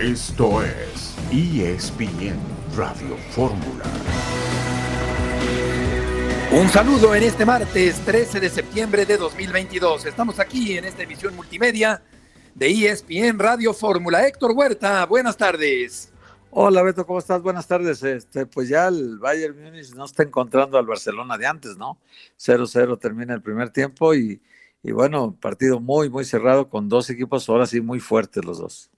Esto es ESPN Radio Fórmula. Un saludo en este martes 13 de septiembre de 2022. Estamos aquí en esta emisión multimedia de ESPN Radio Fórmula. Héctor Huerta, buenas tardes. Hola Beto, ¿cómo estás? Buenas tardes. Pues ya el Bayern Múnich no está encontrando al Barcelona de antes, ¿no? 0-0 termina el primer tiempo y bueno, partido muy, muy cerrado con dos equipos ahora sí muy fuertes los dos.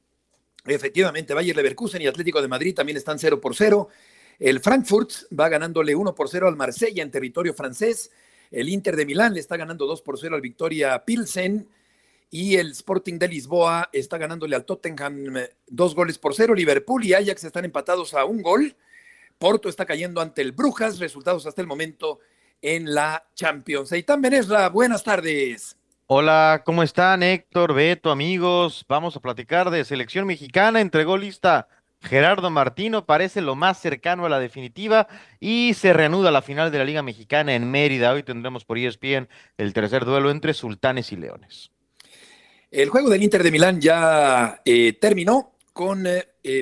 Efectivamente, Bayer Leverkusen y Atlético de Madrid también están 0-0. El Frankfurt va ganándole 1-0 al Marsella en territorio francés. El Inter de Milán le está ganando 2-0 al Victoria Pilsen. Y el Sporting de Lisboa está ganándole al Tottenham 2-0. Liverpool y Ajax están empatados a 1 gol. Porto está cayendo ante el Brujas. Resultados hasta el momento en la Champions. Eitan Benesla, buenas tardes. Hola, ¿cómo están Héctor, Beto, amigos? Vamos a platicar de selección mexicana. Entregó lista Gerardo Martino, parece lo más cercano a la definitiva y se reanuda la final de la Liga Mexicana en Mérida. Hoy tendremos por ESPN el tercer duelo entre Sultanes y Leones. El juego del Inter de Milán ya terminó con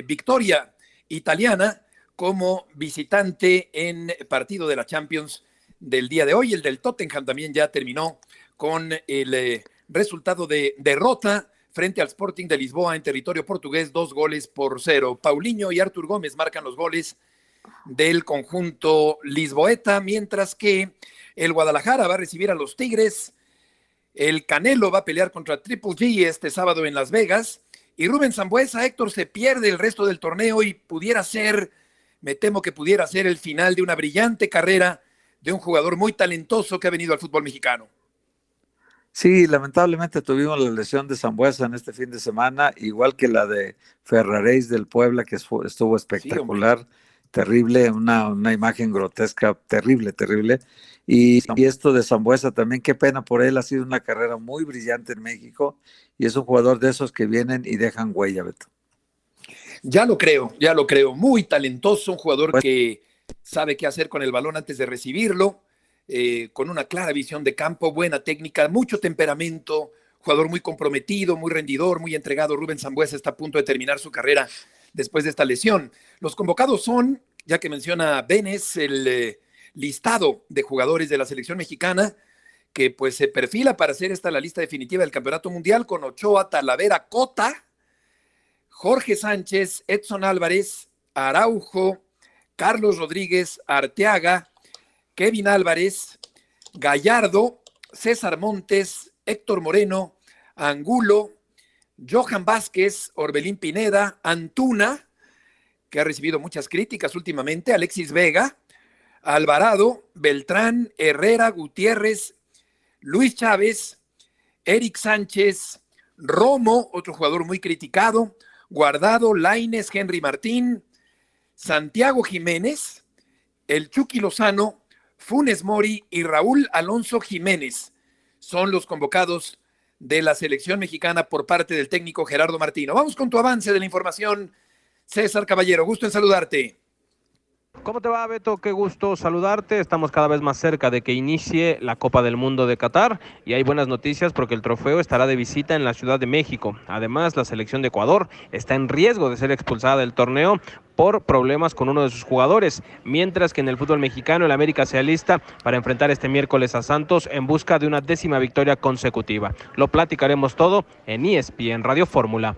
victoria italiana como visitante en partido de la Champions del día de hoy. El del Tottenham también ya terminó con el resultado de derrota frente al Sporting de Lisboa en territorio portugués, 2-0. Paulinho y Artur Gómez marcan los goles del conjunto lisboeta, mientras que el Guadalajara va a recibir a los Tigres, el Canelo va a pelear contra Triple G este sábado en Las Vegas, y Rubén Sambueza, Héctor, se pierde el resto del torneo y me temo que pudiera ser el final de una brillante carrera de un jugador muy talentoso que ha venido al fútbol mexicano. Sí, lamentablemente tuvimos la lesión de Sambueza en este fin de semana, igual que la de Ferrareis del Puebla, que estuvo espectacular, sí, terrible, una imagen grotesca, terrible. Y esto de Sambueza también, qué pena por él, ha sido una carrera muy brillante en México y es un jugador de esos que vienen y dejan huella, Beto. Ya lo creo, muy talentoso, un jugador que sabe qué hacer con el balón antes de recibirlo. Con una clara visión de campo, buena técnica, mucho temperamento, jugador muy comprometido, muy rendidor, muy entregado. Rubén Sambueza está a punto de terminar su carrera después de esta lesión. Los convocados son, ya que menciona Benes, el listado de jugadores de la selección mexicana, que pues se perfila para hacer esta la lista definitiva del Campeonato Mundial, con Ochoa, Talavera, Cota, Jorge Sánchez, Edson Álvarez, Araujo, Carlos Rodríguez, Arteaga, Kevin Álvarez, Gallardo, César Montes, Héctor Moreno, Angulo, Johan Vázquez, Orbelín Pineda, Antuna, que ha recibido muchas críticas últimamente, Alexis Vega, Alvarado, Beltrán, Herrera, Gutiérrez, Luis Chávez, Eric Sánchez, Romo, otro jugador muy criticado, Guardado, Lainez, Henry Martín, Santiago Jiménez, el Chucky Lozano, Funes Mori y Raúl Alonso Jiménez son los convocados de la selección mexicana por parte del técnico Gerardo Martino. Vamos con tu avance de la información, César Caballero. Gusto en saludarte. ¿Cómo te va, Beto? Qué gusto saludarte. Estamos cada vez más cerca de que inicie la Copa del Mundo de Qatar y hay buenas noticias porque el trofeo estará de visita en la Ciudad de México. Además, la selección de Ecuador está en riesgo de ser expulsada del torneo por problemas con uno de sus jugadores, mientras que en el fútbol mexicano el América se alista para enfrentar este miércoles a Santos en busca de una 10ª victoria consecutiva. Lo platicaremos todo en ESPN Radio Fórmula.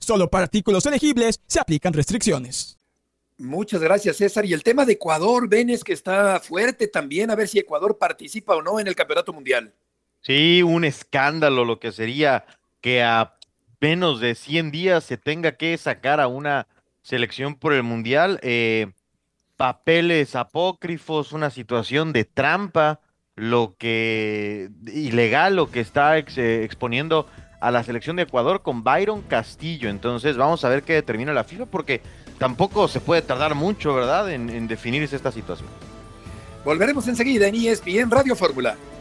Solo para artículos elegibles se aplican restricciones. Muchas gracias, César. Y el tema de Ecuador, ven, es que está fuerte también, a ver si Ecuador participa o no en el Campeonato Mundial. Sí, un escándalo lo que sería que a menos de 100 días se tenga que sacar a una selección por el Mundial. Papeles apócrifos, una situación de trampa, lo que ilegal, lo que está exponiendo a la selección de Ecuador con Byron Castillo. Entonces vamos a ver qué determina la FIFA, porque tampoco se puede tardar mucho, ¿verdad?, en definirse esta situación. Volveremos enseguida en ESPN Radio Fórmula.